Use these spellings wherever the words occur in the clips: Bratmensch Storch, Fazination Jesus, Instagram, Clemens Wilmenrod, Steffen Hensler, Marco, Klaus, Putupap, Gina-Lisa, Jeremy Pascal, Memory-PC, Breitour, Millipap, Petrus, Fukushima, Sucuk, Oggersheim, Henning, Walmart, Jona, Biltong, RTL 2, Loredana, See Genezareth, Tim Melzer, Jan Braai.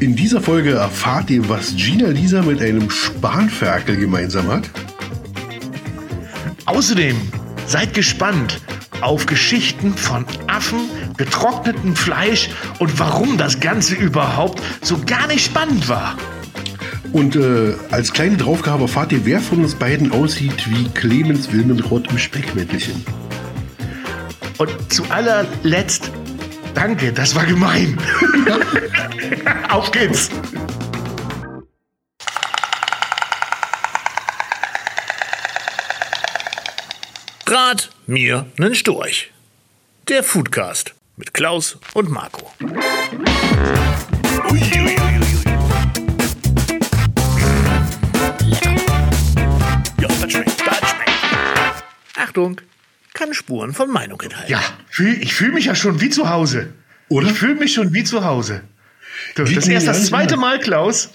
In dieser Folge erfahrt ihr, was Gina-Lisa mit einem Spanferkel gemeinsam hat. Außerdem seid gespannt auf Geschichten von Affen, getrocknetem Fleisch und warum das Ganze überhaupt so gar nicht spannend war. Und als kleine Draufgabe erfahrt ihr, wer von uns beiden aussieht wie Clemens Wilmenrod im Speckmäntelchen. Und zu allerletzt, danke, das war gemein. Auf geht's. Grad mir nen Storch. Der Foodcast mit Klaus und Marco. Ui. Achtung, kann Spuren von Meinung enthalten. Ja, ich fühle mich ja schon wie zu Hause. Oder? Ich fühle mich schon wie zu Hause. Das ist erst das zweite Mal, Klaus.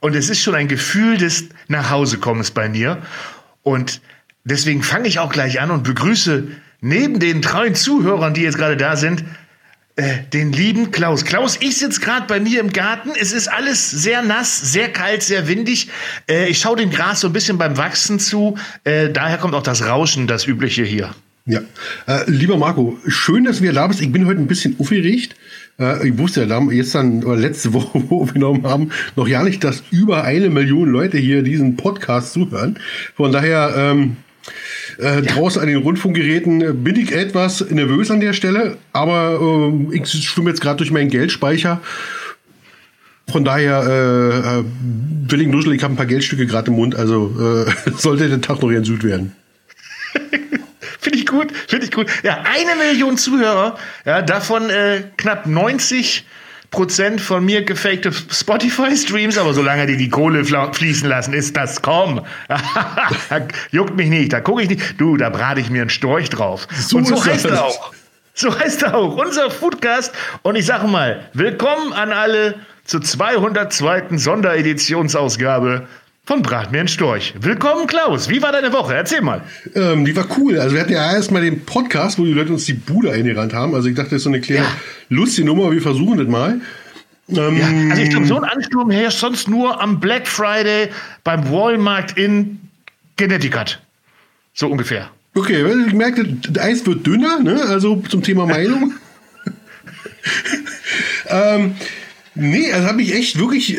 Und es ist schon ein Gefühl des Nachhausekommens bei mir. Und deswegen fange ich auch gleich an und begrüße neben den treuen Zuhörern, die jetzt gerade da sind, den lieben Klaus. Klaus, ich sitze gerade bei mir im Garten. Es ist alles sehr nass, sehr kalt, sehr windig. Ich schaue dem Gras so ein bisschen beim Wachsen zu. Daher kommt auch das Rauschen, das Übliche hier. Ja, lieber Marco, schön, dass du wieder da bist. Ich bin heute ein bisschen aufgeregt. Ich wusste ja, da haben letzte Woche, wo wir genommen haben, noch ja nicht, dass über 1 Million Leute hier diesen Podcast zuhören. Von daher, draußen an den Rundfunkgeräten bin ich etwas nervös an der Stelle, aber ich schwimme jetzt gerade durch meinen Geldspeicher. Von daher will ich nuscheln, ich habe ein paar Geldstücke gerade im Mund, also sollte der Tag noch ganz gut werden. Finde ich gut. Ja, 1 Million Zuhörer, ja, davon knapp 90% von mir gefakte Spotify-Streams, aber solange die Kohle fließen lassen, ist das kaum. Juckt mich nicht, da gucke ich nicht. Du, da brate ich mir einen Storch drauf. Und so heißt er auch. Unser Foodcast. Und ich sage mal, willkommen an alle zur 202. Sondereditionsausgabe von Bratmensch Storch. Willkommen, Klaus. Wie war deine Woche? Erzähl mal. Die war cool. Also wir hatten ja erstmal den Podcast, wo die Leute uns die Bude eingerannt haben. Also ich dachte, das ist so eine kleine lustige Nummer. Wir versuchen das mal. Ja, also ich glaube, so ein Ansturm herrscht sonst nur am Black Friday beim Walmart in Connecticut. So ungefähr. Okay, ich merkte, das Eis wird dünner, ne? Also zum Thema Meinung. Nee, also hat mich echt wirklich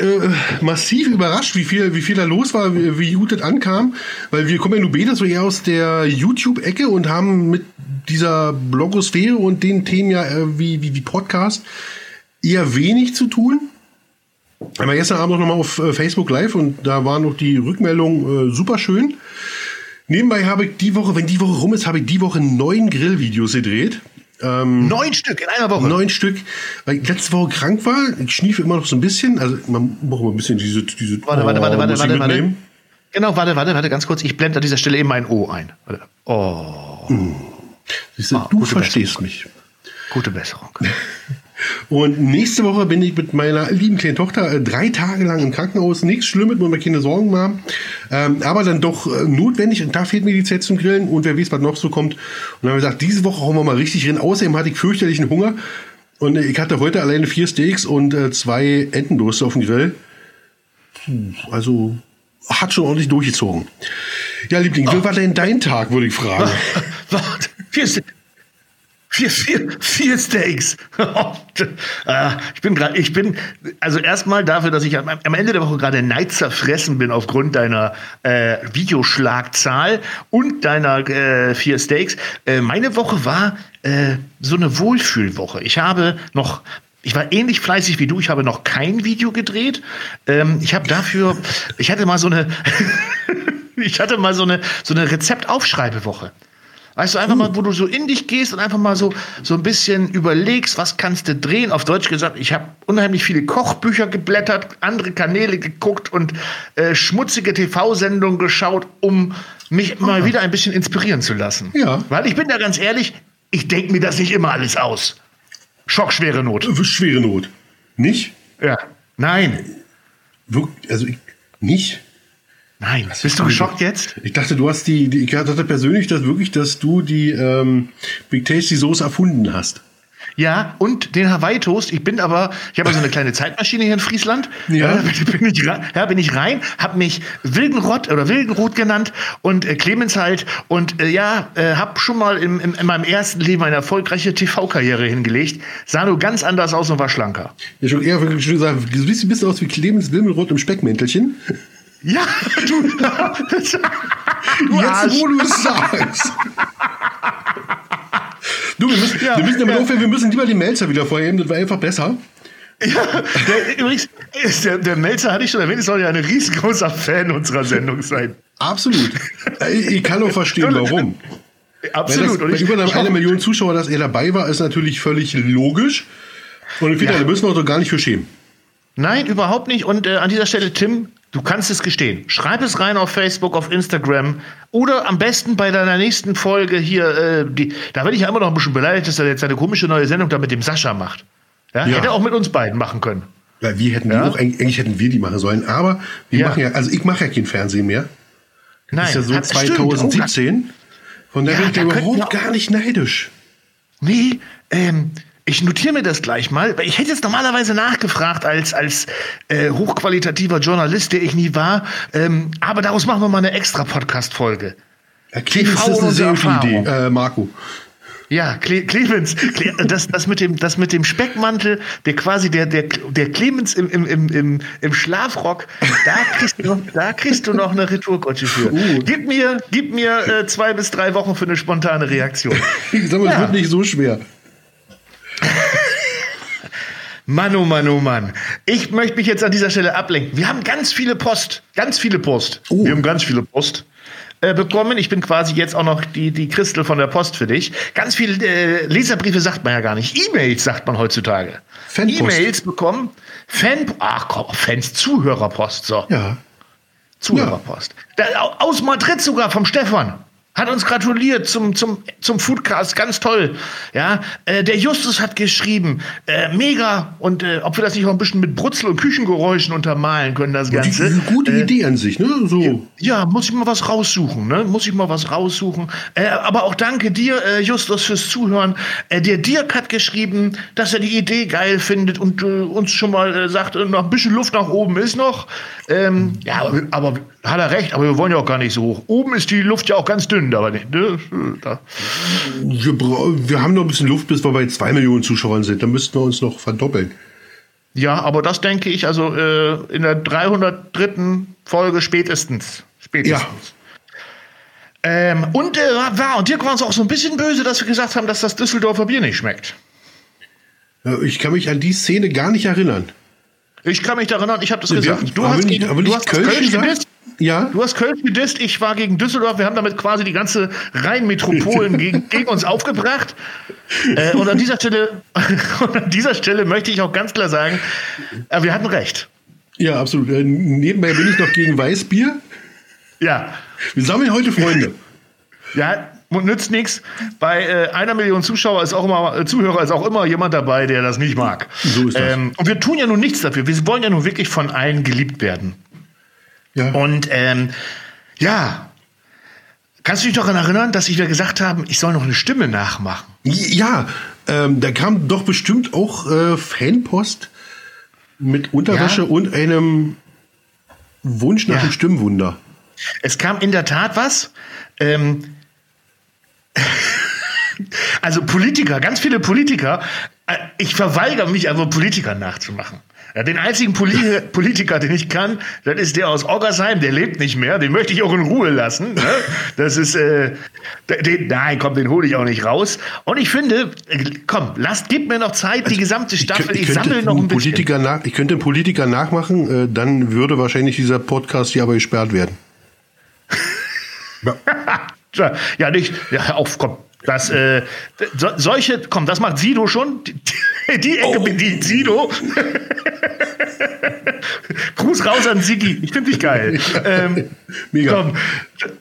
massiv überrascht, wie viel da los war, wie gut das ankam. Weil wir kommen ja nur beide so eher aus der YouTube-Ecke und haben mit dieser Blogosphäre und den Themen ja wie Podcast eher wenig zu tun. Aber gestern Abend noch mal auf Facebook Live und da waren noch die Rückmeldungen super schön. Nebenbei habe ich die Woche, wenn die Woche rum ist, habe ich die Woche 9 Grillvideos gedreht. 9 Stück in einer Woche? 9 Stück, weil ich letzte Woche krank war. Ich schniefe immer noch so ein bisschen. Also man braucht immer ein bisschen diese Warte. Genau, warte, ganz kurz. Ich blende an dieser Stelle eben mein O ein. Warte. Oh. Hm. Siehst du, du verstehst mich. Gute Besserung. Und nächste Woche bin ich mit meiner lieben kleinen Tochter 3 Tage lang im Krankenhaus. Nichts Schlimmes, muss man keine Sorgen machen. Aber dann doch notwendig. Und da fehlt mir die Zeit zum Grillen. Und wer weiß, was noch so kommt. Und dann haben wir gesagt, diese Woche hauen wir mal richtig rein. Außerdem hatte ich fürchterlichen Hunger. Und ich hatte heute alleine 4 Steaks und 2 Entenbrüste auf dem Grill. Also hat schon ordentlich durchgezogen. Ja, Liebling, wie war denn dein Tag, würde ich fragen. Warte, 4 Steaks. Vier Steaks. Also erstmal dafür, dass ich am Ende der Woche gerade neid zerfressen bin aufgrund deiner Videoschlagzahl und deiner 4 Steaks. Meine Woche war so eine Wohlfühlwoche. Ich war ähnlich fleißig wie du. Ich habe noch kein Video gedreht. Ich hatte mal so eine Rezeptaufschreibewoche. Weißt du, einfach mal, wo du so in dich gehst und einfach mal so ein bisschen überlegst, was kannst du drehen. Auf Deutsch gesagt, ich habe unheimlich viele Kochbücher geblättert, andere Kanäle geguckt und schmutzige TV-Sendungen geschaut, um mich mal wieder ein bisschen inspirieren zu lassen. Ja. Weil ich bin da ganz ehrlich, ich denke mir das nicht immer alles aus. Schock, schwere Not. Schwere Not. Nicht? Ja. Nein. Also ich nicht. Nein, bist du geschockt jetzt? Ich dachte, ich dachte persönlich, dass du die Big Tasty Soße erfunden hast. Ja, und den Hawaii-Toast. Ich habe so eine kleine Zeitmaschine hier in Friesland. Ja. Bin ich rein, habe mich Wildenrot genannt und Clemens halt. Und habe schon mal in meinem ersten Leben eine erfolgreiche TV-Karriere hingelegt. Sah nur ganz anders aus und war schlanker. Ja, schon eher wirklich schön gesagt. Du siehst ein bisschen aus wie Clemens Wilmenrod im Speckmäntelchen. Ja, du. Jetzt, wo du es sagst. Du, wir müssen lieber den Melzer wieder vorheben, das war einfach besser. Ja, übrigens, der Melzer, hatte ich schon erwähnt, soll ja ein riesengroßer Fan unserer Sendung sein. Absolut. Ich kann auch verstehen, warum. Absolut. Weil über 1 Million Zuschauer, dass er dabei war, ist natürlich völlig logisch. Und Peter, da müssen wir uns doch gar nicht für schämen. Nein, überhaupt nicht. Und an dieser Stelle, Tim, du kannst es gestehen. Schreib es rein auf Facebook, auf Instagram oder am besten bei deiner nächsten Folge hier. Da bin ich ja immer noch ein bisschen beleidigt, dass er jetzt eine komische neue Sendung da mit dem Sascha macht. Ja? Hätte er auch mit uns beiden machen können. Ja, wir hätten die auch, eigentlich hätten wir die machen sollen. Aber wir machen ich mache ja kein Fernsehen mehr. Das ist ja so 2017. Von der bin ich überhaupt gar nicht neidisch. Nee, ich notiere mir das gleich mal. Ich hätte jetzt normalerweise nachgefragt als hochqualitativer Journalist, der ich nie war. Aber daraus machen wir mal eine extra Podcast-Folge. Ja, Clemens, das ist eine sehr gute Idee, Marco. Ja, Clemens. Das mit dem Speckmantel, der quasi der Clemens im Schlafrock, da kriegst du noch eine Retourkutsche für. Gib mir 2 bis 3 Wochen für eine spontane Reaktion. Ich sag mal, es wird nicht so schwer. Mann, oh Mann, oh Mann. Ich möchte mich jetzt an dieser Stelle ablenken. Wir haben ganz viele Post. Bekommen. Ich bin quasi jetzt auch noch die Christel von der Post für dich. Ganz viele Leserbriefe sagt man ja gar nicht. E-Mails sagt man heutzutage. Fanpost. E-Mails bekommen. Fans, Zuhörerpost. So. Ja. Zuhörerpost. Ja. Aus Madrid sogar vom Stefan. Hat uns gratuliert zum Foodcast, ganz toll. Ja, der Justus hat geschrieben, mega, und ob wir das nicht noch ein bisschen mit Brutzel und Küchengeräuschen untermalen können, das Ganze. Das ist eine gute Idee an sich, ne? So. Ja, muss ich mal was raussuchen. Aber auch danke dir, Justus, fürs Zuhören. Der Dirk hat geschrieben, dass er die Idee geil findet und uns schon mal sagt, noch ein bisschen Luft nach oben ist noch. Aber hat er recht, aber wir wollen ja auch gar nicht so hoch. Oben ist die Luft ja auch ganz dünn, aber nicht. Ne? Da. Wir haben noch ein bisschen Luft, bis wir bei 2 Millionen Zuschauern sind. Da müssten wir uns noch verdoppeln. Ja, aber das denke ich, also in der 303. Folge spätestens. Ja. Und Dirk war uns auch so ein bisschen böse, dass wir gesagt haben, dass das Düsseldorfer Bier nicht schmeckt. Ich kann mich an die Szene gar nicht erinnern. Ich kann mich daran erinnern, ich habe das gesagt. Du hast Köln gedisst. Ja. Du hast Köln gedisst, ich war gegen Düsseldorf. Wir haben damit quasi die ganze Rheinmetropolen gegen uns aufgebracht. Und an dieser Stelle möchte ich auch ganz klar sagen, wir hatten recht. Ja, absolut. Nebenbei bin ich noch gegen Weißbier. Ja. Wir sammeln heute Freunde. Ja, nützt nichts. Bei 1 Million Zuschauer Zuhörer ist auch immer jemand dabei, der das nicht mag. So ist das. Und wir tun ja nun nichts dafür. Wir wollen ja nun wirklich von allen geliebt werden. Ja. Und kannst du dich daran erinnern, dass ich da gesagt habe, ich soll noch eine Stimme nachmachen? Ja, da kam doch bestimmt auch Fanpost mit Unterwäsche und einem Wunsch nach einem Stimmwunder. Es kam in der Tat was. Also Politiker, ganz viele Politiker. Ich verweigere mich einfach, Politiker nachzumachen. Ja, den einzigen Politiker, den ich kann, das ist der aus Oggersheim, der lebt nicht mehr, den möchte ich auch in Ruhe lassen. Ne? Das ist, den hole ich auch nicht raus. Und ich finde, gib mir noch Zeit, die gesamte Staffel, ich sammle noch ein bisschen. Ich könnte einen Politiker nachmachen, dann würde wahrscheinlich dieser Podcast hier aber gesperrt werden. Ja. Das macht Sido schon. Die Ecke bedient Sido. Gruß raus an Sigi. Ich finde dich geil. Mega.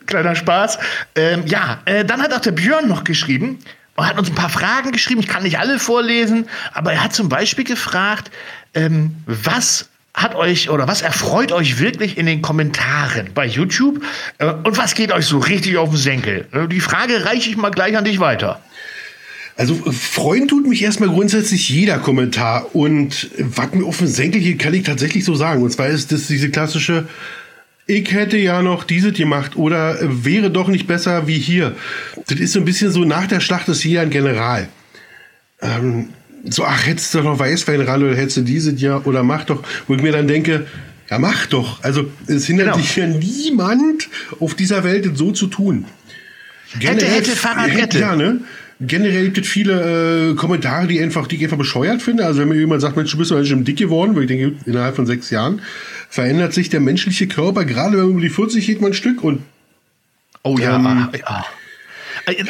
Kleiner Spaß. Dann hat auch der Björn noch geschrieben und hat uns ein paar Fragen geschrieben. Ich kann nicht alle vorlesen, aber er hat zum Beispiel gefragt, was erfreut euch wirklich in den Kommentaren bei YouTube und was geht euch so richtig auf den Senkel? Die Frage reiche ich mal gleich an dich weiter. Also freuen tut mich erstmal grundsätzlich jeder Kommentar, und was mir offensichtlich geht, kann ich tatsächlich so sagen. Und zwar ist das diese klassische, ich hätte ja noch dieses gemacht oder wäre doch nicht besser wie hier. Das ist so ein bisschen so, nach der Schlacht ist jeder ein General. So, ach, hättest du doch noch Weißwein ran oder hättest du dieses ja oder mach doch. Wo ich mir dann denke, ja mach doch. Also es hindert dich ja niemand auf dieser Welt, das so zu tun. Generell, hätte, Fahrradkette. Ja, ne? Generell gibt es viele Kommentare, die ich einfach bescheuert finde. Also wenn mir jemand sagt, Mensch, du bist doch schon dick geworden, weil ich denke, innerhalb von 6 Jahren verändert sich der menschliche Körper, gerade wenn man über die 40 geht, mal ein Stück. Und oh ja, ja.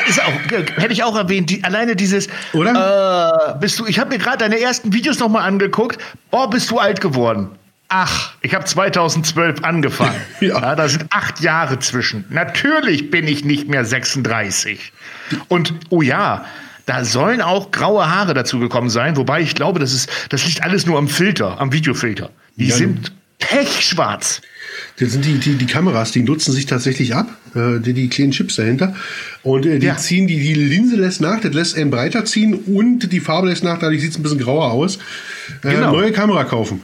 Ist auch, hätte ich auch erwähnt, alleine dieses, oder? Ich habe mir gerade deine ersten Videos nochmal angeguckt. Oh, bist du alt geworden? Ach, ich habe 2012 angefangen. Ja. Ja, da sind 8 Jahre zwischen. Natürlich bin ich nicht mehr 36. Und oh ja, da sollen auch graue Haare dazu gekommen sein. Wobei ich glaube, das liegt alles nur am Filter, am Videofilter. Die sind pechschwarz. Das sind die Kameras, die nutzen sich tatsächlich ab, die kleinen Chips dahinter. Und ziehen, die Linse lässt nach, das lässt einen breiter ziehen und die Farbe lässt nach, dadurch sieht es ein bisschen grauer aus. Neue Kamera kaufen.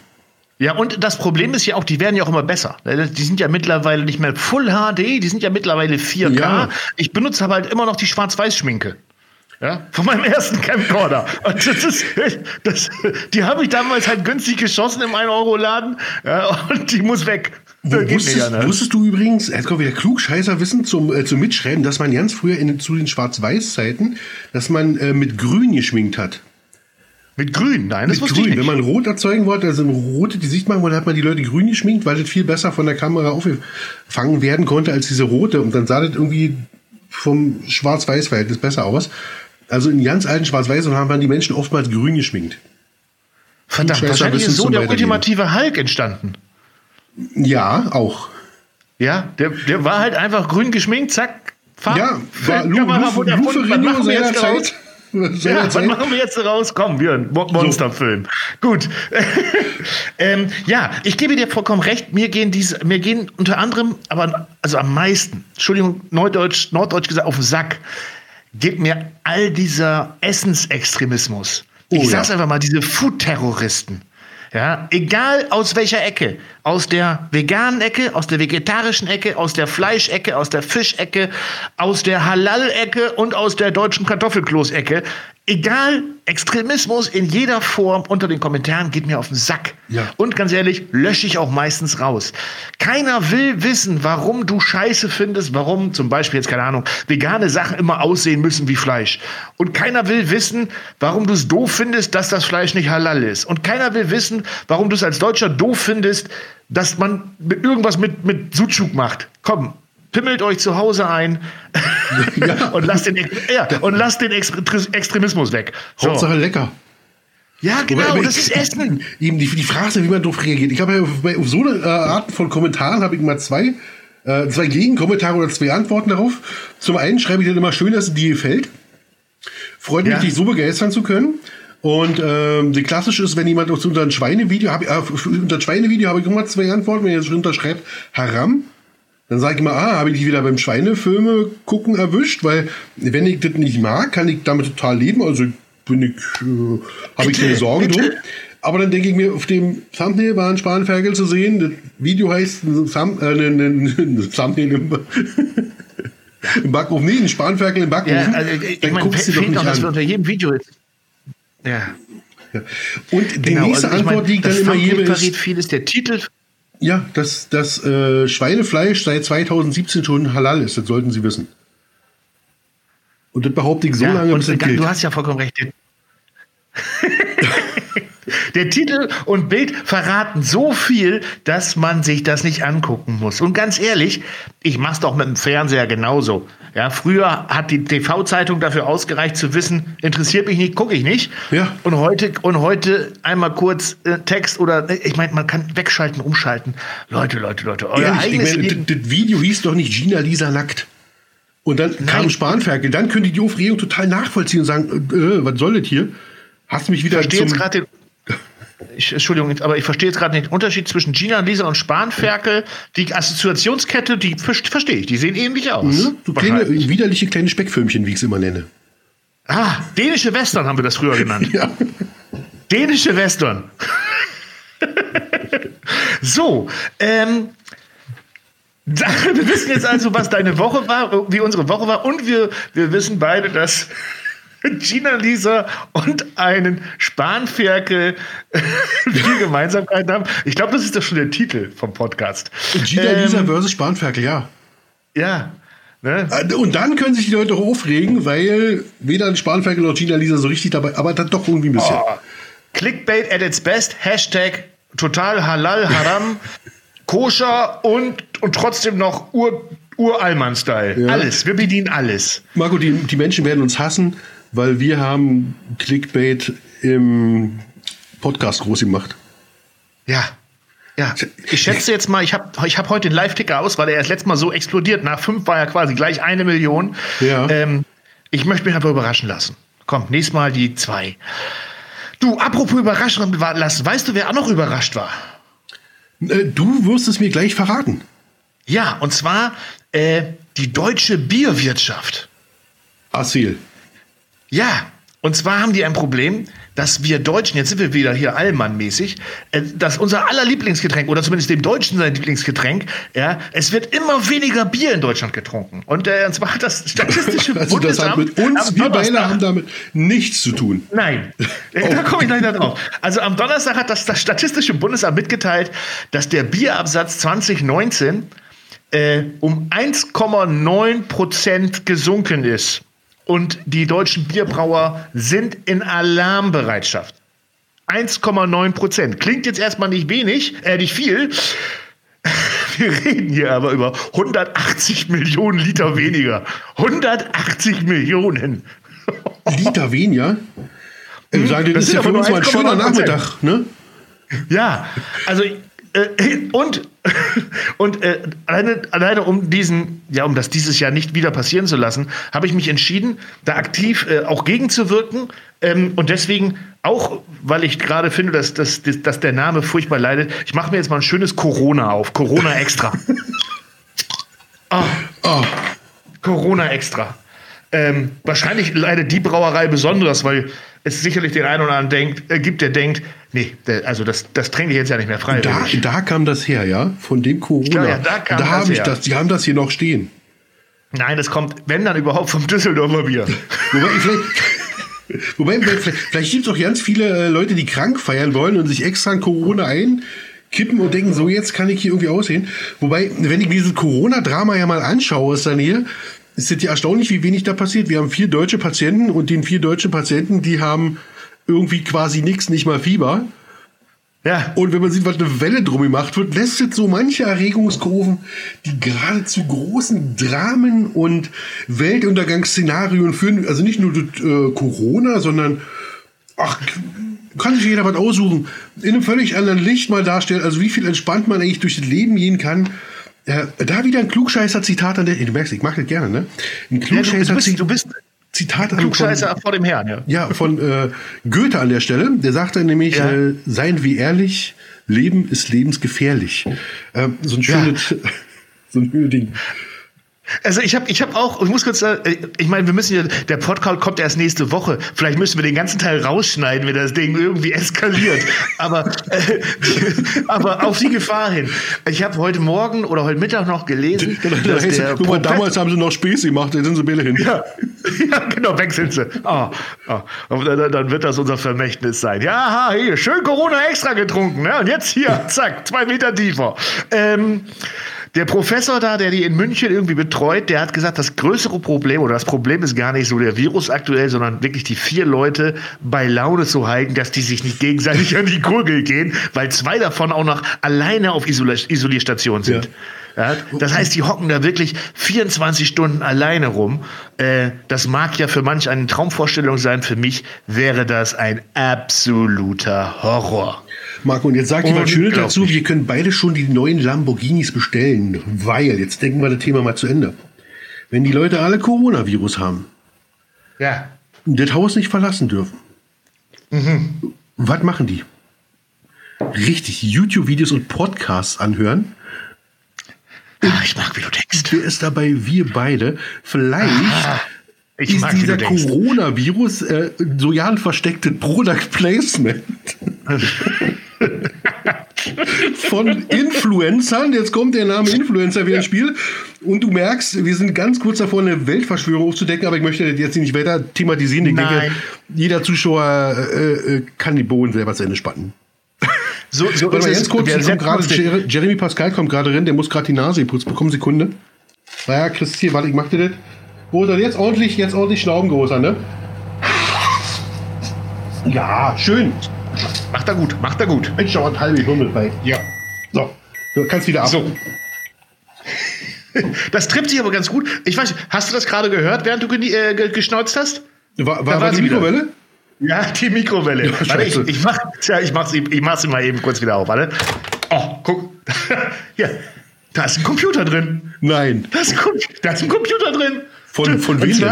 Ja, und das Problem ist ja auch, die werden ja auch immer besser. Die sind ja mittlerweile nicht mehr Full HD, die sind ja mittlerweile 4K. Ja. Ich benutze aber halt immer noch die Schwarz-Weiß-Schminke. Ja, von meinem ersten Camcorder. Und die habe ich damals halt günstig geschossen im 1-Euro-Laden. Ja, und die muss weg. Wusstest du übrigens, jetzt kommt wieder Klugscheißerwissen zum Mitschreiben, dass man ganz früher zu den Schwarz-Weiß-Zeiten, dass man mit Grün geschminkt hat. Mit Grün? Nein, das wusste ich nicht. Wenn man Rot erzeugen wollte, also rote die Sicht machen wollte, hat man die Leute grün geschminkt, weil das viel besser von der Kamera aufgefangen werden konnte als diese rote. Und dann sah das irgendwie vom Schwarz-Weiß-Verhältnis besser aus. Also in ganz alten Schwarz-Weiß haben dann die menschen oftmals grün geschminkt. Verdammt, wahrscheinlich ist so der ultimative Hulk entstanden. Ja, auch. Ja, der war halt einfach grün geschminkt, zack, Farbe. Ja, war Luferino seiner Zeit. Ja, was machen wir jetzt raus? Komm, wir ein Monsterfilm. So. Gut. Ja, ich gebe dir vollkommen recht. Mir gehen unter anderem, also am meisten, Entschuldigung, Norddeutsch gesagt, auf den Sack, geht mir all dieser Essensextremismus. Ich sag's einfach mal, diese Food-Terroristen. Ja, egal aus welcher Ecke, aus der veganen Ecke, aus der vegetarischen Ecke, aus der Fleischecke, aus der Fischecke, aus der Halal-Ecke und aus der deutschen Kartoffelkloß-Ecke. Egal, Extremismus in jeder Form unter den Kommentaren geht mir auf den Sack. Ja. Und ganz ehrlich, lösche ich auch meistens raus. Keiner will wissen, warum du Scheiße findest, warum zum Beispiel jetzt, keine Ahnung, vegane Sachen immer aussehen müssen wie Fleisch. Und keiner will wissen, warum du es doof findest, dass das Fleisch nicht halal ist. Und keiner will wissen, warum du es als Deutscher doof findest, dass man irgendwas mit Sucuk macht. Komm, pimmelt euch zu Hause ein und lasst den Extremismus weg. So. Hauptsache lecker. Ja, genau, das ist Essen. Eben die Frage ist, wie man darauf reagiert. Ich habe ja auf so eine Art von Kommentaren habe ich mal zwei Gegenkommentare oder 2 Antworten darauf. Zum einen schreibe ich dann immer schön, dass es dir gefällt. Freut mich, dich so begeistern zu können. Und die klassische ist, wenn jemand unter ein Schweinevideo habe ich immer 2 Antworten, wenn ihr das unterschreibt, haram. Dann sage ich mal, habe ich dich wieder beim Schweinefilme gucken erwischt, weil wenn ich das nicht mag, kann ich damit total leben, also habe ich keine Sorgen drum. Aber dann denke ich mir, auf dem Thumbnail war ein Spanferkel zu sehen, das Video heißt Thumbnail im Backofen, nee, ein Spanferkel im Backofen. Ja, also, ich meine, fehlt noch, dass wir unter jedem Video jetzt. Ja. Und die nächste Antwort, die ich dann immer gebe, ist... Vieles, der Titel... Ja, dass das Schweinefleisch seit 2017 schon halal ist, das sollten Sie wissen. Und das behaupte ich so lange, bis es gilt. Du hast ja vollkommen recht. Der Titel und Bild verraten so viel, dass man sich das nicht angucken muss. Und ganz ehrlich, ich mach's doch mit dem Fernseher genauso. Ja, früher hat die TV-Zeitung dafür ausgereicht zu wissen, interessiert mich nicht, gucke ich nicht. Ja. Und heute einmal kurz Text oder, ich meine, man kann wegschalten, umschalten. Leute. Das Video hieß doch nicht Gina-Lisa nackt. Und dann kam Spanferkel. Dann könnte die Aufregung total nachvollziehen und sagen, was soll das hier? Hast mich wieder Entschuldigung, aber ich verstehe jetzt gerade den Unterschied zwischen Gina-Lisa und Spanferkel. Die Assoziationskette, die verstehe ich. Die sehen ähnlich aus. Ne? So kleine, widerliche kleine Speckfilmchen, wie ich es immer nenne. Ah, dänische Western haben wir das früher genannt. Ja. Dänische Western. So, wir wissen jetzt also, was deine Woche war, wie unsere Woche war, und wir wissen beide, dass Gina-Lisa und einen Spanferkel viel Gemeinsamkeiten haben. Ich glaube, das ist doch schon der Titel vom Podcast. Gina-Lisa versus Spanferkel, ja. Ja. Ne? Und dann können sich die Leute aufregen, weil weder ein Spanferkel noch Gina-Lisa so richtig dabei, aber dann doch irgendwie ein bisschen. Oh. Clickbait at its best, Hashtag total halal haram, koscher und trotzdem noch Uralman-Style. Ja. Alles, wir bedienen alles. Marco, die Menschen werden uns hassen, weil wir haben Clickbait im Podcast groß gemacht. Ja. Ja, ich schätze jetzt mal, ich hab heute den Live-Ticker aus, weil er erst letztes Mal so explodiert. Nach 5 war ja quasi gleich 1 Million. Ja. Ich möchte mich aber überraschen lassen. Komm, nächstes Mal die 2. Du, apropos überraschen lassen, weißt du, wer auch noch überrascht war? Du wirst es mir gleich verraten. Ja, und zwar die deutsche Bierwirtschaft. Asyl. Ja, und zwar haben die ein Problem, dass wir Deutschen, jetzt sind wir wieder hier Allmann-mäßig, dass unser aller Lieblingsgetränk, oder zumindest dem Deutschen sein Lieblingsgetränk, ja, es wird immer weniger Bier in Deutschland getrunken. Und zwar hat das Statistische Bundesamt... Das hat mit uns, wir Berliner haben damit nichts zu tun. Nein, da komme ich leider drauf. Also am Donnerstag hat das Statistische Bundesamt mitgeteilt, dass der Bierabsatz 2019 um 1,9% gesunken ist. Und die deutschen Bierbrauer sind in Alarmbereitschaft. 1,9%. Klingt jetzt erstmal nicht wenig, nicht viel. Wir reden hier aber über 180 Millionen Liter weniger. 180 Millionen. Liter weniger? Sagen, das ist ja für uns mal ein schöner Nachmittag, ne? Ja, also... Und alleine um um das dieses Jahr nicht wieder passieren zu lassen, habe ich mich entschieden, da aktiv auch gegenzuwirken. Und deswegen, auch weil ich gerade finde, dass der Name furchtbar leidet, ich mache mir jetzt mal ein schönes Corona auf. Corona Extra. Oh. Corona Extra. Wahrscheinlich leidet die Brauerei besonders, weil es sicherlich den einen oder anderen gibt, der denkt, nee, das trinke ich jetzt ja nicht mehr frei. Da kam das her, ja? Von dem Corona. Klar, ja, die haben das hier noch stehen. Nein, das kommt, wenn dann überhaupt, vom Düsseldorfer Bier. Vielleicht gibt es auch ganz viele Leute, die krank feiern wollen und sich extra an Corona einkippen und denken, so jetzt kann ich hier irgendwie aussehen. Wobei, wenn ich mir dieses Corona-Drama ja mal anschaue, ist dann hier... Es ist ja erstaunlich, wie wenig da passiert. Wir haben 4 deutsche Patienten und den 4 deutschen Patienten, die haben irgendwie quasi nichts, nicht mal Fieber. Ja. Und wenn man sieht, was eine Welle drum gemacht wird, lässt jetzt so manche Erregungskurven, die gerade zu großen Dramen und Weltuntergangsszenarien führen, also nicht nur durch, Corona, sondern kann sich jeder was aussuchen, in einem völlig anderen Licht mal darstellen, also wie viel entspannt man eigentlich durch das Leben gehen kann. Da wieder ein Klugscheißer-Zitat an der... Du merkst, ich mache das gerne, ne? Ein Klugscheißer-Zitat an Klugscheißer vor dem Herrn, ja. Ja, von Goethe an der Stelle. Der sagte nämlich, ja. Seien wir ehrlich, Leben ist lebensgefährlich. So ein schönes so ein schönes Ding. Also ich muss kurz sagen, ich meine, wir müssen ja, der Podcast kommt erst nächste Woche. Vielleicht müssen wir den ganzen Teil rausschneiden, wenn das Ding irgendwie eskaliert. Aber auf die Gefahr hin. Ich habe heute Morgen oder heute Mittag noch gelesen, dass damals haben sie noch Späße gemacht, jetzt sind sie Bälle hin. Ja, genau, weg sind sie. Dann wird das unser Vermächtnis sein. Ja, hier, schön Corona Extra getrunken. Ne? Und jetzt hier, zack, 2 Meter tiefer. Der Professor da, der die in München irgendwie betreut, der hat gesagt, das größere Problem oder das Problem ist gar nicht so der Virus aktuell, sondern wirklich die 4 Leute bei Laune zu halten, dass die sich nicht gegenseitig an die Gurgel gehen, weil 2 davon auch noch alleine auf Isolierstation sind. Ja. Ja, das heißt, die hocken da wirklich 24 Stunden alleine rum. Das mag ja für manch eine Traumvorstellung sein, für mich wäre das ein absoluter Horror. Marco, und jetzt sagt jemand Schönes dazu, wir können beide schon die neuen Lamborghinis bestellen, weil, jetzt denken wir das Thema mal zu Ende, wenn die Leute alle Coronavirus haben, ja, und das Haus nicht verlassen dürfen, was machen die? Richtig, YouTube-Videos und Podcasts anhören. Ich mag, wie du denkst. Wer ist dabei? Wir beide. Vielleicht Ich mag, dieser Coronavirus sozial versteckte Product Placement von Influencern. Jetzt kommt der Name Influencer wieder ins Spiel. Und du merkst, wir sind ganz kurz davor, eine Weltverschwörung aufzudecken, aber ich möchte das jetzt nicht weiter thematisieren. Ich denke, jeder Zuschauer kann die Bohnen selber zu Ende spannen. So ist jetzt kurz, Jeremy Pascal kommt gerade rein, der muss gerade die Nase putzen. Bekommen Sekunde. Naja, Chris, hier, warte, ich mach dir das. Wo dann jetzt ordentlich Schnauben großer, ne? Ja, schön. Macht er gut. Mensch, dauert halbe Stunde bei. Ja. So, du kannst wieder ab. So. Das trippt sich aber ganz gut. Ich weiß, hast du das gerade gehört, während du geschnauzt hast? War die Mikrowelle? Ja, die Mikrowelle. Ja, warte, ich mach's mal eben kurz wieder auf, warte. Oh, guck. Ja. Da ist ein Computer drin. Nein. Da ist ein Computer drin. Von wem?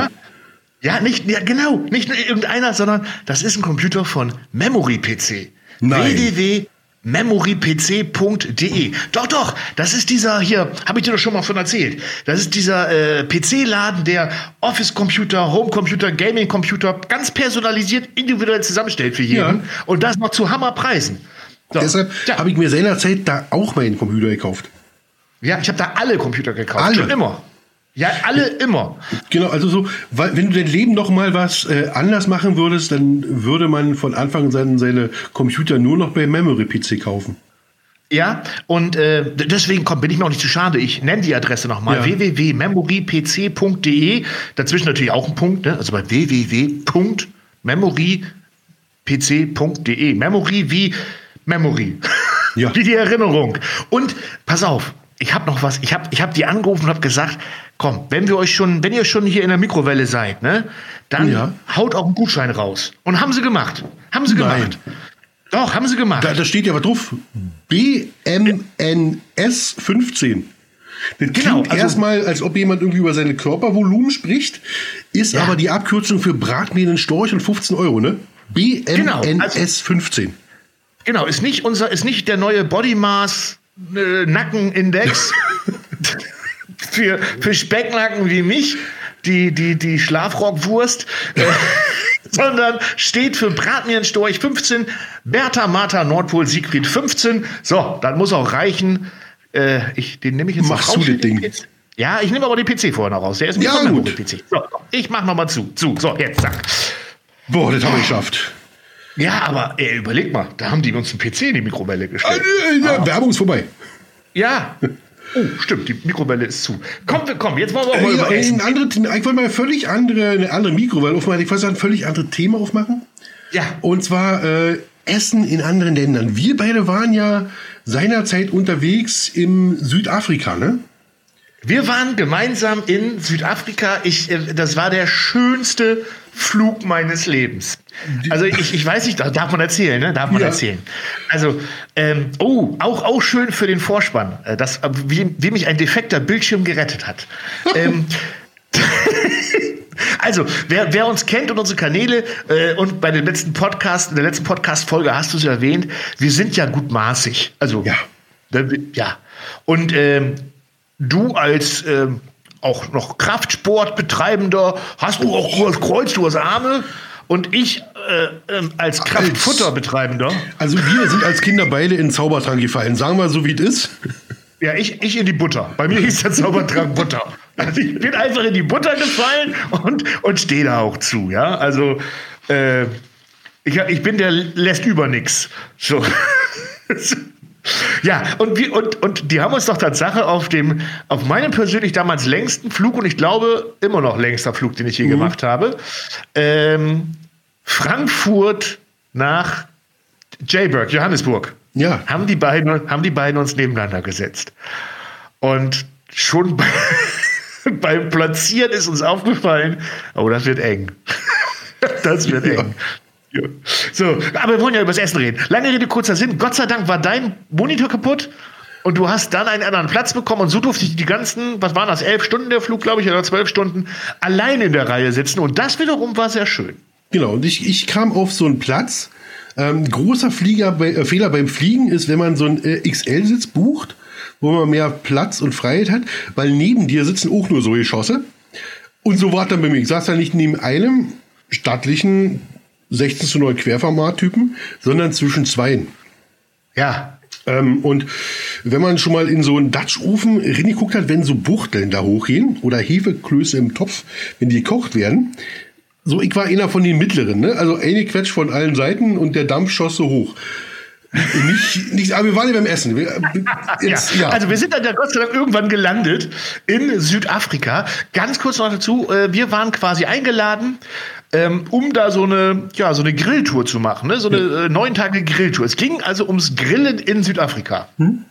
Ja, nicht nur irgendeiner, sondern das ist ein Computer von Memory-PC. Nein. www.memorypc.de. Doch, das ist dieser hier, habe ich dir doch schon mal von erzählt. Das ist dieser PC-Laden, der Office-Computer, Home-Computer, Gaming-Computer ganz personalisiert, individuell zusammenstellt für jeden. Ja. Und das noch zu Hammerpreisen. So. Deshalb habe ich mir seinerzeit da auch meinen Computer gekauft. Ja, ich habe da alle Computer gekauft. Alle? Schon immer. Ja, alle immer. Genau, also so, weil, wenn du dein Leben noch mal was anders machen würdest, dann würde man von Anfang an seine Computer nur noch bei Memory-PC kaufen. Ja, und deswegen bin ich mir auch nicht zu schade. Ich nenne die Adresse noch mal. Ja. www.memorypc.de. Dazwischen natürlich auch ein Punkt, ne? Also bei www.memorypc.de. Memory wie Memory. Ja. Wie die Erinnerung. Und pass auf. Ich habe noch was. Ich hab die angerufen und habe gesagt, komm, wenn ihr schon hier in der Mikrowelle seid, ne, dann haut auch einen Gutschein raus. Und haben sie gemacht. Nein. Doch, haben sie gemacht. Da steht ja aber drauf. BMNS 15. Das klingt erstmal, als ob jemand irgendwie über seine Körpervolumen spricht, ist aber die Abkürzung für Bratmensch Storch und 15 Euro, ne? BMNS 15. Genau, ist nicht der neue Body Mass Nackenindex für Specknacken wie mich, die Schlafrockwurst, sondern steht für Bratmensch Storch 15, Bertha, Martha, Nordpol, Siegfried 15. So, dann muss auch reichen. Den nehme ich jetzt raus. Machst du das Ding? Ja, ich nehme aber den PC vorher noch raus. Der ist nicht von gut. PC. So, ich mach nochmal zu. So, jetzt, zack. Boah, das habe ich geschafft. Ja, aber überleg mal, da haben die uns einen PC in die Mikrowelle gestellt. Werbung ist vorbei. Ja. Oh, stimmt, die Mikrowelle ist zu. Komm, jetzt wollen wir auch mal über Essen. Ich wollte mal eine andere Mikrowelle aufmachen. Ich wollte ein völlig anderes Thema aufmachen. Ja. Und zwar Essen in anderen Ländern. Wir beide waren ja seinerzeit unterwegs im Südafrika, ne? Wir waren gemeinsam in Südafrika. Das war der schönste Flug meines Lebens. Also ich weiß nicht, darf man erzählen, ne? Also, auch schön für den Vorspann, wie mich ein defekter Bildschirm gerettet hat. Also, wer uns kennt und unsere Kanäle und bei den letzten Podcasts, in der letzten Podcast-Folge hast du es erwähnt, wir sind ja gutmaßig. Also, ja. Und du als auch noch Kraftsport betreibender, hast du auch hohes Kreuz, du hast Arme, und ich als Kraftfutter betreibender. Also wir sind als Kinder beide in Zaubertrank gefallen. Sagen wir so, wie es ist. Ja, ich in die Butter. Bei mir hieß der Zaubertrank Butter. Also ich bin einfach in die Butter gefallen und stehe da auch zu. Ja, also ich bin der lässt über nix. So. Ja, und die haben uns doch Tatsache auf meinem persönlich damals längsten Flug, und ich glaube immer noch längster Flug, den ich je gemacht habe, Frankfurt nach Joburg, Johannesburg, haben die beiden uns nebeneinander gesetzt. Und schon beim Platzieren ist uns aufgefallen, oh, das wird eng. Das wird eng. So, aber wir wollen ja über das Essen reden. Lange Rede, kurzer Sinn. Gott sei Dank war dein Monitor kaputt und du hast dann einen anderen Platz bekommen, und so durfte ich die ganzen, 11 Stunden der Flug, glaube ich, oder 12 Stunden alleine in der Reihe sitzen, und das wiederum war sehr schön. Genau, und ich kam auf so einen Platz. Großer Fehler beim Fliegen ist, wenn man so einen XL-Sitz bucht, wo man mehr Platz und Freiheit hat, weil neben dir sitzen auch nur so Geschosse. Und so war es dann bei mir. Ich saß da nicht neben einem stattlichen 16:9 Querformat-Typen, sondern zwischen zweien. Ja. Und wenn man schon mal in so einen Dutch-Ofen reingeguckt hat, wenn so Buchteln da hochgehen oder Hefeklöße im Topf, wenn die gekocht werden, so, ich war einer von den Mittleren, ne? Also eine Quetsch von allen Seiten und der Dampf schoss so hoch. Aber wir waren ja beim Essen. Ja. Also wir sind dann ja Gott sei Dank irgendwann gelandet in Südafrika. Ganz kurz noch dazu, wir waren quasi eingeladen, um da so eine Grilltour zu machen, ne? So eine 9 Tage Grilltour. Es ging also ums Grillen in Südafrika. Hm?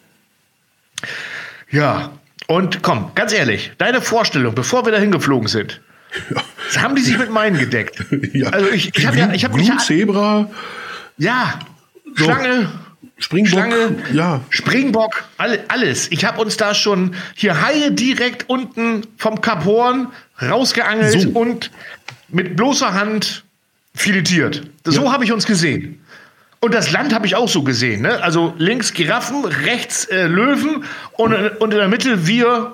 Ja, und komm, ganz ehrlich, deine Vorstellung, bevor wir da hingeflogen sind, das haben die sich mit meinen gedeckt. Ja. Also ich habe Zebra. Ja. So, Schlange, Springbock, alles. Ich habe uns da schon hier Haie direkt unten vom Kap Horn rausgeangelt und mit bloßer Hand filetiert. So habe ich uns gesehen. Und das Land habe ich auch so gesehen. Ne? Also links Giraffen, rechts Löwen und in der Mitte wir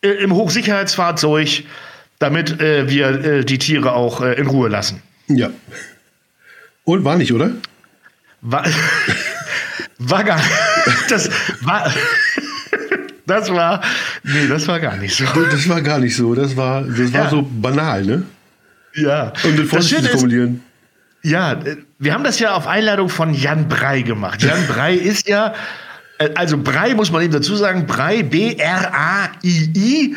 im Hochsicherheitsfahrzeug, damit wir die Tiere auch in Ruhe lassen. Ja. Und war nicht, oder? Das war so banal, ne? Ja. Um den Vorsicht zu formulieren. Ja, wir haben das ja auf Einladung von Jan Braai gemacht. Jan Braai ist ja, also Braai muss man eben dazu sagen, Braai, B-R-A-I-I.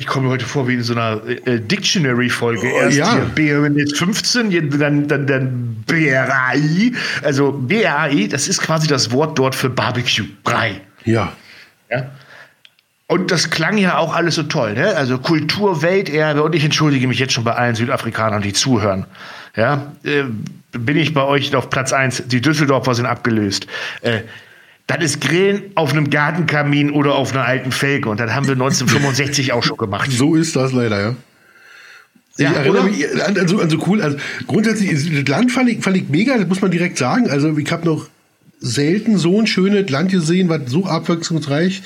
Ich komme mir heute vor wie in so einer Dictionary-Folge. Erst hier B15, dann BRAI. Also BRAI, das ist quasi das Wort dort für Barbecue, Brei. Ja. Ja. Und das klang ja auch alles so toll, ne? Also Kultur, Welterbe. Und ich entschuldige mich jetzt schon bei allen Südafrikanern, die zuhören. Ja, bin ich bei euch auf Platz 1. Die Düsseldorfer sind abgelöst. Das ist Grillen auf einem Gartenkamin oder auf einer alten Felge. Und das haben wir 1965 auch schon gemacht. So ist das leider, ja. Ich erinnere mich an so cool. Also grundsätzlich, das Land fand ich mega, das muss man direkt sagen. Also ich habe noch selten so ein schönes Land gesehen, was so abwechslungsreich,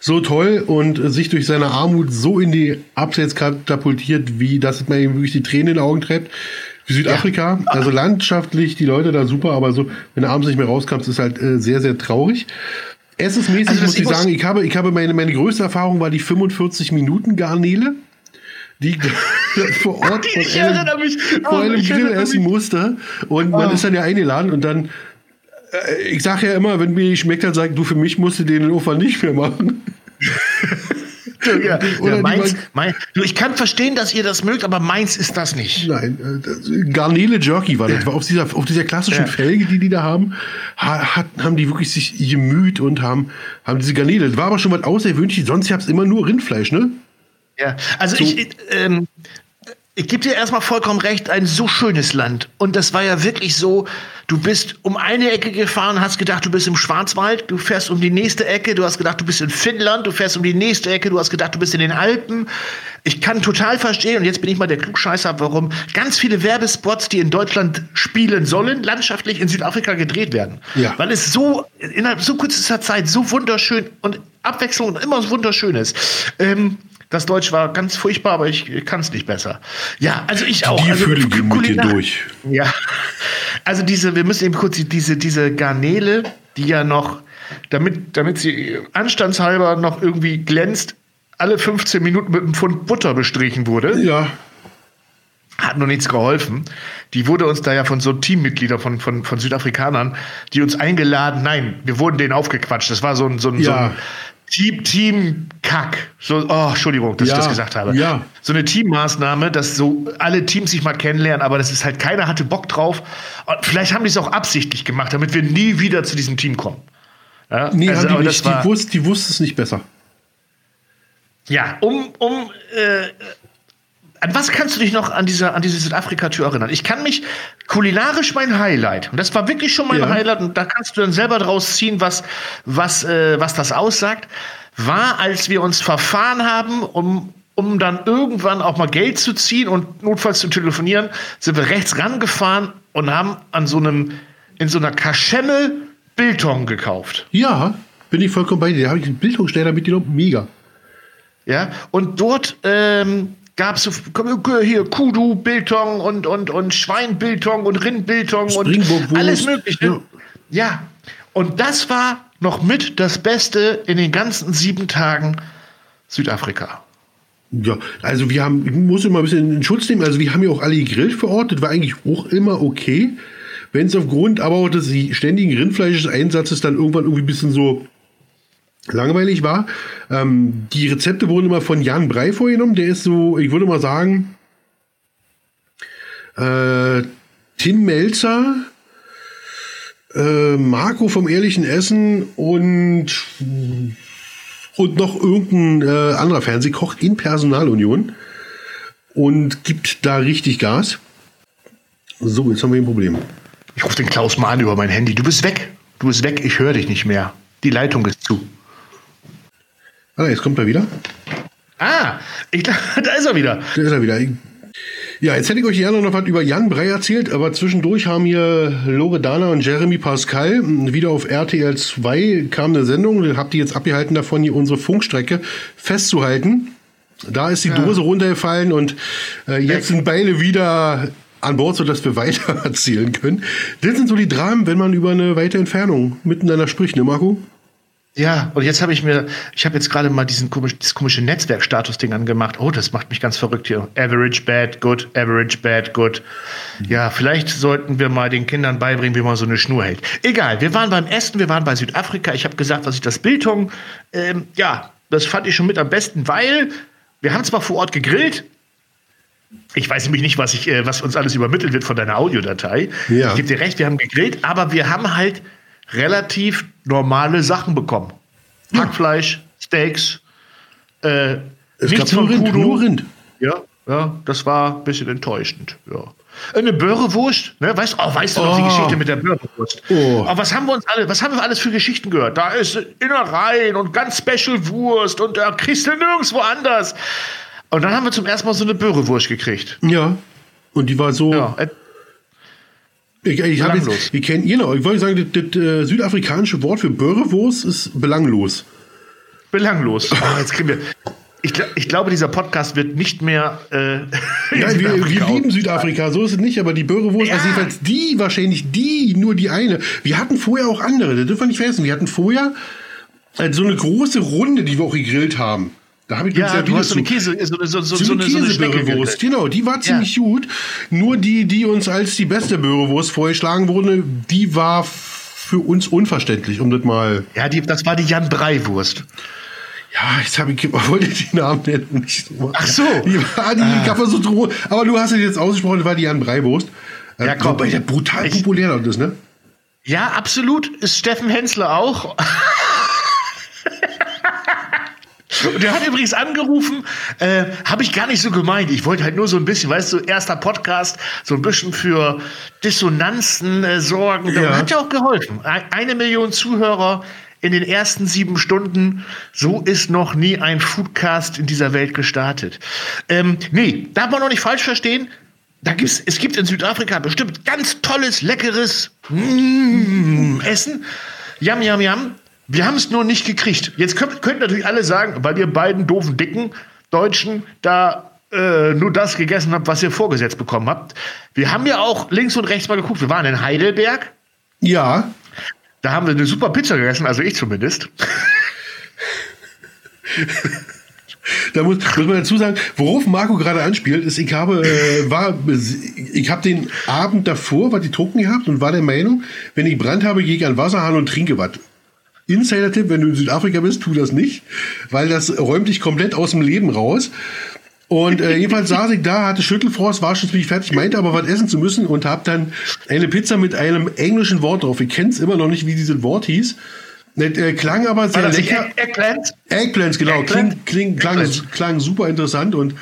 so toll und sich durch seine Armut so in die Abseits katapultiert, wie das man ihm wirklich die Tränen in den Augen treibt. Südafrika, also landschaftlich, die Leute da super, aber so, wenn du abends nicht mehr rauskommst, ist halt sehr, sehr traurig. Essensmäßig also muss ich sagen, ich habe meine größte Erfahrung war die 45-Minuten-Garnele, die ich vor Ort vor einem Grill essen musste. Und man ist dann ja eingeladen und dann, ich sage ja immer, wenn mir schmeckt, dann sag ich, du, für mich musst du den Ofen nicht mehr machen. Ja, ich kann verstehen, dass ihr das mögt, aber meins ist das nicht. Nein, Garnele Jerky war das. War auf dieser klassischen Felge, die da haben, haben die wirklich sich gemüht und haben diese Garnele. Das war aber schon was Außergewöhnliches, sonst hab's immer nur Rindfleisch, ne? Ja, also so. Ich gebe dir erstmal vollkommen recht, ein so schönes Land. Und das war ja wirklich so, du bist um eine Ecke gefahren, hast gedacht, du bist im Schwarzwald, du fährst um die nächste Ecke, du hast gedacht, du bist in Finnland, du fährst um die nächste Ecke, du hast gedacht, du bist in den Alpen. Ich kann total verstehen, und jetzt bin ich mal der Klugscheißer, warum ganz viele Werbespots, die in Deutschland spielen sollen, landschaftlich in Südafrika gedreht werden. Ja. Weil es so innerhalb so kurzer Zeit so wunderschön und Abwechslung und immer so wunderschön ist. Das Deutsch war ganz furchtbar, aber ich kann es nicht besser. Ja, also ich auch. Die Gefühle gehen mit dir durch. Ja, also wir müssen eben kurz diese Garnele, die ja noch, damit sie anstandshalber noch irgendwie glänzt, alle 15 Minuten mit einem Pfund Butter bestrichen wurde. Ja. Hat noch nichts geholfen. Die wurde uns da ja von so Teammitgliedern, von Südafrikanern, die uns eingeladen, nein, wir wurden denen aufgequatscht. Das war so ein Team-Kack. Entschuldigung, dass ich das gesagt habe. Ja. So eine Teammaßnahme, dass so alle Teams sich mal kennenlernen, aber das ist halt, keiner hatte Bock drauf. Und vielleicht haben die es auch absichtlich gemacht, damit wir nie wieder zu diesem Team kommen. Ja? Nee, also, haben die nicht. Die wussten es nicht besser. Ja, an was kannst du dich noch an diese Südafrika-Tür erinnern? Ich kann mich kulinarisch mein Highlight, und das war wirklich schon mein Highlight, und da kannst du dann selber draus ziehen, was das aussagt, war, als wir uns verfahren haben, um dann irgendwann auch mal Geld zu ziehen und notfalls zu telefonieren, sind wir rechts rangefahren und haben in so einer Kaschemme Biltong gekauft. Ja, bin ich vollkommen bei dir. Da habe ich einen Biltongsteller mitgenommen. Mega. Ja, und dort gab es so, hier Kudu, Biltong und Schweinbiltong und Rindbiltong und alles Mögliche. Ja, und das war noch mit das Beste in den ganzen 7 Tagen Südafrika. Ja, also wir haben, ich muss immer ein bisschen in Schutz nehmen, also wir haben ja auch alle gegrillt vor Ort, das war eigentlich auch immer okay, wenn es aufgrund aber auch des ständigen Rindfleischeinsatzes dann irgendwann irgendwie ein bisschen so langweilig war. Die Rezepte wurden immer von Jan Braai vorgenommen, der ist so, ich würde mal sagen, Tim Melzer, Marco vom Ehrlichen Essen und noch irgendein anderer Fernsehkoch in Personalunion und gibt da richtig Gas. So, jetzt haben wir ein Problem. Ich rufe den Klaus mal an über mein Handy. Du bist weg, ich höre dich nicht mehr. Die Leitung ist zu. Ah, jetzt kommt er wieder. Ah, ich glaube, da ist er wieder. Ja, jetzt hätte ich euch gerne noch was über Jan Braai erzählt, aber zwischendurch haben hier Loredana und Jeremy Pascal wieder auf RTL 2 kam eine Sendung, habt ihr jetzt abgehalten davon, hier unsere Funkstrecke festzuhalten. Da ist die Dose runtergefallen und jetzt sind beide wieder an Bord, sodass wir weiter erzählen können. Das sind so die Dramen, wenn man über eine weite Entfernung miteinander spricht, ne Marco? Ja, und jetzt habe ich jetzt gerade mal dieses komische Netzwerkstatus-Ding angemacht. Oh, das macht mich ganz verrückt hier. Average, bad, good, average, bad, good. Ja, vielleicht sollten wir mal den Kindern beibringen, wie man so eine Schnur hält. Egal, wir waren beim Essen, wir waren bei Südafrika. Ich habe gesagt, dass ich das Biltong, das fand ich schon mit am besten, weil wir haben zwar vor Ort gegrillt. Ich weiß nämlich nicht, was uns alles übermittelt wird von deiner Audiodatei. Ja. Ich gebe dir recht, wir haben gegrillt, aber wir haben halt relativ normale Sachen bekommen. Hackfleisch, Steaks, nichts von Kudu. Nur Rind. Ja, das war ein bisschen enttäuschend. Ja. Eine Börrewurst, ne? Weißt du noch die Geschichte mit der Börrewurst? Oh. Aber was haben wir alles für Geschichten gehört? Da ist Innereien und ganz Special Wurst und da kriegst du nirgendwo anders. Und dann haben wir zum ersten Mal so eine Börrewurst gekriegt. Ja, und die war so... Ja. Ich wollte sagen, das südafrikanische Wort für Börrewurst ist belanglos. Belanglos. Oh, jetzt kriegen wir. Ich glaube, dieser Podcast wird nicht mehr. Nein, wir lieben Südafrika, so ist es nicht, aber die Börrewurst, also jedenfalls nur die eine. Wir hatten vorher auch andere, das dürfen wir nicht vergessen. Wir hatten vorher so eine große Runde, die wir auch gegrillt haben. Da habe ich so eine Käsebörrewurst, genau, die war ziemlich gut. Nur die uns als die beste Börrewurst vorgeschlagen wurde, die war für uns unverständlich, um das mal... Ja, das war die Jan Braai-Wurst. Ja, wollte den Namen nicht so. Ach so. Die gab es so droh. Aber du hast es jetzt ausgesprochen, das war die Jan Braai-Wurst. Ja, komm, weil der brutal populär ist, ne? Ja, absolut. Ist Steffen Hensler auch. Und der hat übrigens angerufen, habe ich gar nicht so gemeint. Ich wollte halt nur so ein bisschen, weißt du, erster Podcast, so ein bisschen für Dissonanzen sorgen. Ja. Hat ja auch geholfen. 1 Million Zuhörer in den ersten 7 Stunden. So ist noch nie ein Foodcast in dieser Welt gestartet. Nee, darf man noch nicht falsch verstehen. Es gibt in Südafrika bestimmt ganz tolles, leckeres Essen. Yam, yam, yam. Wir haben es nur nicht gekriegt. Jetzt könnt natürlich alle sagen, weil ihr beiden doofen, dicken Deutschen da nur das gegessen habt, was ihr vorgesetzt bekommen habt. Wir haben ja auch links und rechts mal geguckt. Wir waren in Heidelberg. Ja. Da haben wir eine super Pizza gegessen, also ich zumindest. Da muss man dazu sagen, worauf Marco gerade anspielt, ist, ich habe den Abend davor, was getrunken gehabt und war der Meinung, wenn ich Brand habe, gehe ich an den Wasserhahn und trinke was. Insider-Tipp, wenn du in Südafrika bist, tu das nicht, weil das räumt dich komplett aus dem Leben raus. Und jedenfalls saß ich da, hatte Schüttelfrost, war schon ziemlich fertig, meinte aber was essen zu müssen und habe dann eine Pizza mit einem englischen Wort drauf. Ich kenne es immer noch nicht, wie dieses Wort hieß. Klang aber sehr lecker. Eggplants, genau. Klang super interessant und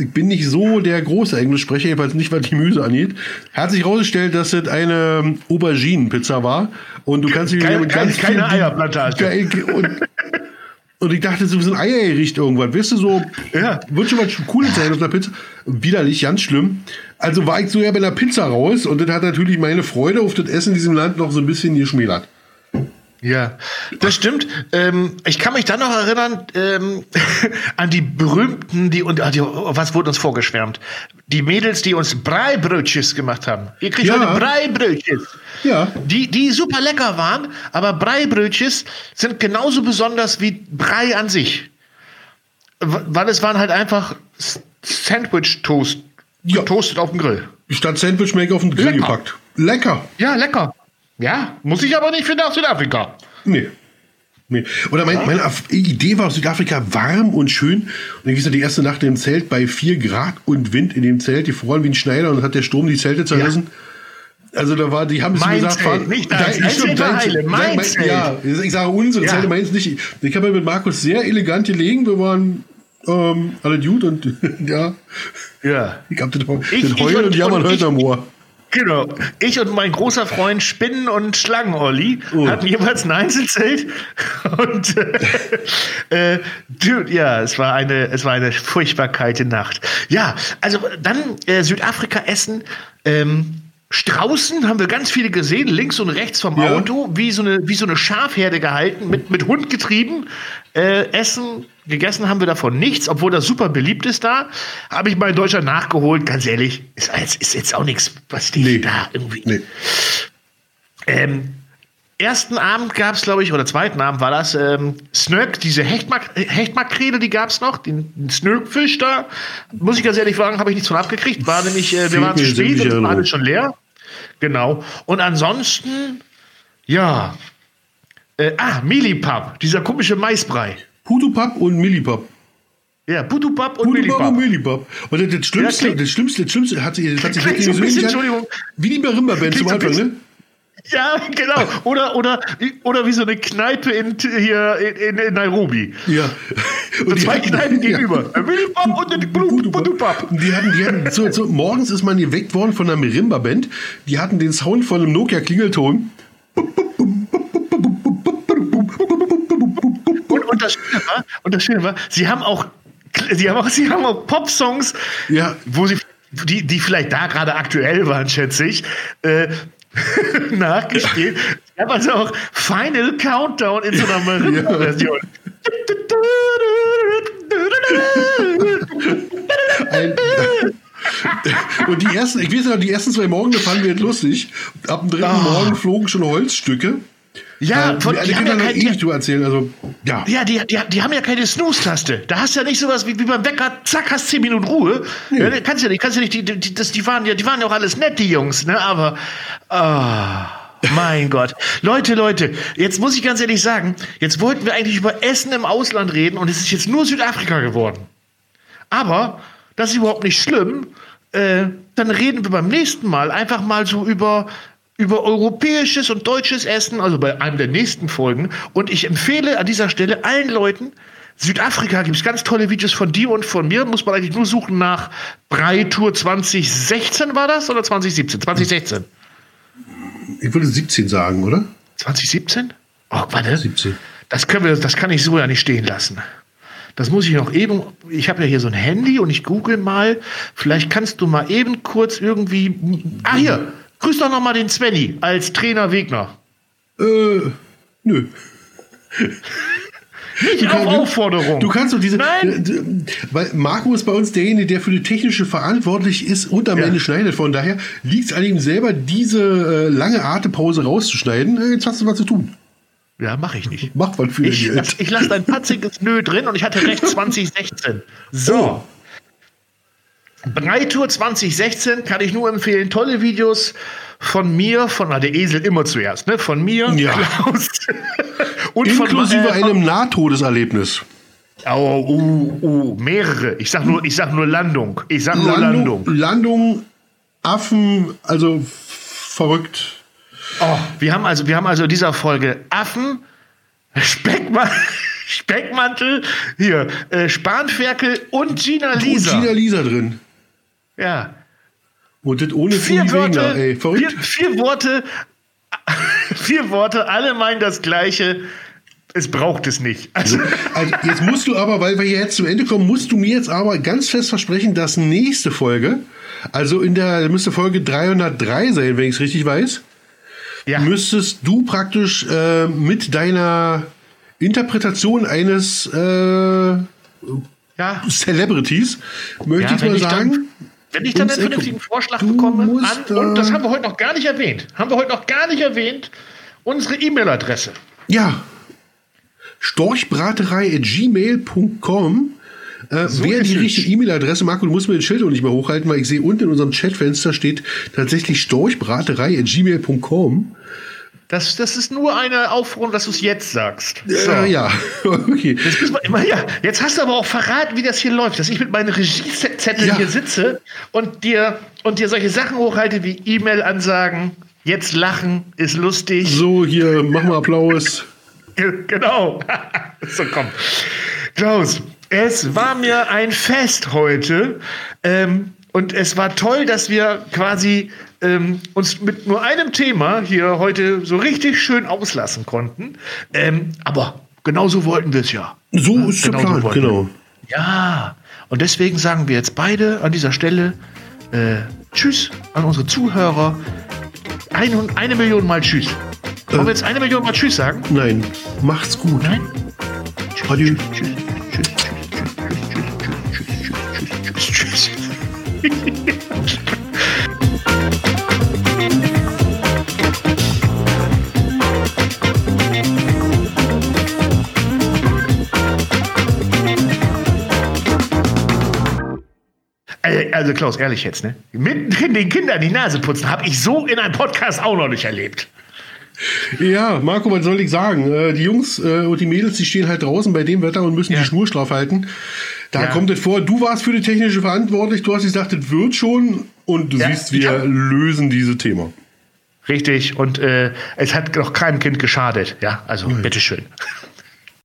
ich bin nicht so der große Englischsprecher, jedenfalls nicht, was die Gemüse angeht. Hat sich herausgestellt, dass das eine Auberginenpizza war und du kannst dich mit ganz vielen... Keine Eierplantage. Und ich dachte, so ein Eiergericht irgendwann. Weißt du, so wird schon was Cooles sein auf einer Pizza. Widerlich, ganz schlimm. Also war ich so bei der Pizza raus und das hat natürlich meine Freude auf das Essen in diesem Land noch so ein bisschen geschmälert. Ja, das stimmt. Ich kann mich dann noch erinnern an die berühmten, was wurde uns vorgeschwärmt? Die Mädels, die uns Breibrötchis gemacht haben. Ihr kriegt heute Breibrötchis. Ja. Die super lecker waren, aber Breibrötchis sind genauso besonders wie Brei an sich. Weil es waren halt einfach Sandwich-Toast. Ja. Toastet auf dem Grill. Statt Sandwich-Maker auf den Grill gepackt. Lecker. Ja, lecker. Ja, muss ich aber nicht finden aus Südafrika. Nee. Oder meine Idee war Südafrika warm und schön. Und dann ging es die erste Nacht im Zelt bei 4 Grad und Wind in dem Zelt. Die froren wie ein Schneider und hat der Sturm die Zelte zerrissen. Ja. Also da war, die haben es mir gesagt, ich sage unsere Zelte, meins nicht. Ich habe mit Markus sehr elegant gelegen. Wir waren alle gut und ja. Ich habe den Heulen und Jammern heute am Ohr. Genau. Ich und mein großer Freund Spinnen- und Schlangen-Olli hatten jeweils ein Einzelzelt. Und es war eine furchtbar kalte Nacht. Ja, also dann Südafrika essen. Straußen haben wir ganz viele gesehen, links und rechts vom Auto, wie so eine Schafherde gehalten, mit Hund getrieben. Gegessen haben wir davon nichts, obwohl das super beliebt ist da. Habe ich mal in Deutschland nachgeholt, ganz ehrlich, ist jetzt auch nichts, was die da irgendwie. Nee. Ersten Abend gab es, glaube ich, oder zweiten Abend war das, Snöck, diese Hechtmakrele, die gab es noch, den Snöckfisch da. Muss ich ganz ehrlich sagen, habe ich nichts von abgekriegt. War nämlich, wir waren zu spät und war alles schon leer. Genau. Und ansonsten, Millipap, dieser komische Maisbrei. Putupap und Millipap. Ja, Putupap und Millipap. Und das Schlimmste hat sich wirklich so ähnlich an, wie die Marimba-Band zum Anfang, ne? Ja, genau. Oder wie so eine Kneipe in Nairobi. Ja. Und so zwei Kneipen gegenüber. Millipap und Putupap. Die hatten so, morgens ist man geweckt worden von einer Marimba-Band. Die hatten den Sound von einem Nokia-Klingelton. Und das Schöne war, sie haben auch Pop-Songs, wo die vielleicht da gerade aktuell waren, schätze ich, nachgespielt. Sie haben also auch Final Countdown in so einer Marimba-Version. Und die ersten 2 Morgen, da fanden wir es lustig. Ab dem 3. Morgen flogen schon Holzstücke. Ja, die haben ja keine Snooze-Taste. Die haben ja keine Snooze-Taste. Da hast du ja nicht sowas wie beim Wecker, zack, hast 10 Minuten Ruhe. Nee. Ja, kannst ja nicht. Die waren ja auch alles nett, die Jungs, ne? Aber mein Gott. Leute, jetzt muss ich ganz ehrlich sagen, jetzt wollten wir eigentlich über Essen im Ausland reden und es ist jetzt nur Südafrika geworden. Aber das ist überhaupt nicht schlimm. Dann reden wir beim nächsten Mal einfach mal so über europäisches und deutsches Essen, also bei einem der nächsten Folgen. Und ich empfehle an dieser Stelle allen Leuten, Südafrika gibt es ganz tolle Videos von dir und von mir, muss man eigentlich nur suchen nach Breitour 2016 war das oder 2017? 2016. Ich würde 17 sagen, oder? 2017? Oh, warte. 17. Das kann ich so ja nicht stehen lassen. Das muss ich noch eben, ich habe ja hier so ein Handy und ich google mal, vielleicht kannst du mal eben kurz irgendwie, hier, grüß doch nochmal den Svenny als Trainer Wegner. Nö. Nicht auf Aufforderung. Du kannst doch diese. Nein. Weil Marco ist bei uns derjenige, der für die technische verantwortlich ist und am Ende schneidet. Von daher liegt es an ihm selber, diese lange Atempause rauszuschneiden. Jetzt hast du was zu tun. Ja, mache ich nicht. Mach was für dich. Ich lasse dein patziges Nö drin und ich hatte recht 2016. So. Breitour 2016 kann ich nur empfehlen. Tolle Videos von mir, der Esel immer zuerst, ne? Von mir, Klaus. Und inklusive einem Nahtodeserlebnis. Mehrere. Ich sag nur Landung. Landung, Affen, also verrückt. Oh, wir haben also in dieser Folge Affen, Speckmantel, hier, Spanferkel und Gina-Lisa. Und Gina-Lisa drin. Ja. Und das ohne 4 Wörter, ey. Verrückt. Vier Worte, alle meinen das Gleiche. Es braucht es nicht. Also jetzt musst du aber, weil wir jetzt zum Ende kommen, musst du mir jetzt aber ganz fest versprechen, dass nächste Folge, also müsste Folge 303 sein, wenn ich es richtig weiß, ja, müsstest du praktisch mit deiner Interpretation eines Celebrities, möchte ich mal sagen. Wenn ich dann einen vernünftigen Vorschlag bekomme, und das haben wir heute noch gar nicht erwähnt, unsere E-Mail-Adresse. Ja. storchbraterei@gmail.com. So wäre die richtige E-Mail-Adresse. Marco, du musst mir den Schild auch nicht mehr hochhalten, weil ich sehe unten in unserem Chatfenster steht tatsächlich storchbraterei@gmail.com. Das ist nur eine Aufforderung, dass du es jetzt sagst. So. Ja, okay. Jetzt hast du aber auch verraten, wie das hier läuft, dass ich mit meinen Regiezetteln hier sitze und dir solche Sachen hochhalte wie E-Mail-Ansagen, jetzt lachen, ist lustig. So, hier, mach mal Applaus. Genau. So, komm. Klaus, es war mir ein Fest heute. Und es war toll, dass wir quasi uns mit nur einem Thema hier heute so richtig schön auslassen konnten. Aber genauso wollten wir es ja. So ist der Plan, genau. Ja, und deswegen sagen wir jetzt beide an dieser Stelle Tschüss an unsere Zuhörer. 1 Million Mal Tschüss. Wollen wir jetzt 1 Million Mal Tschüss sagen? Nein, macht's gut. Nein? Tschüss. Adieu. Tschüss. Also Klaus, ehrlich jetzt, ne? Mittendrin den Kindern die Nase putzen, habe ich so in einem Podcast auch noch nicht erlebt. Ja, Marco, was soll ich sagen? Die Jungs und die Mädels, die stehen halt draußen bei dem Wetter und müssen die Schnur straff halten. Da kommt es vor, du warst für die technische verantwortlich, du hast gesagt, das wird schon, und du siehst, wir lösen dieses Thema. Richtig, und es hat noch keinem Kind geschadet. Ja, also bitteschön.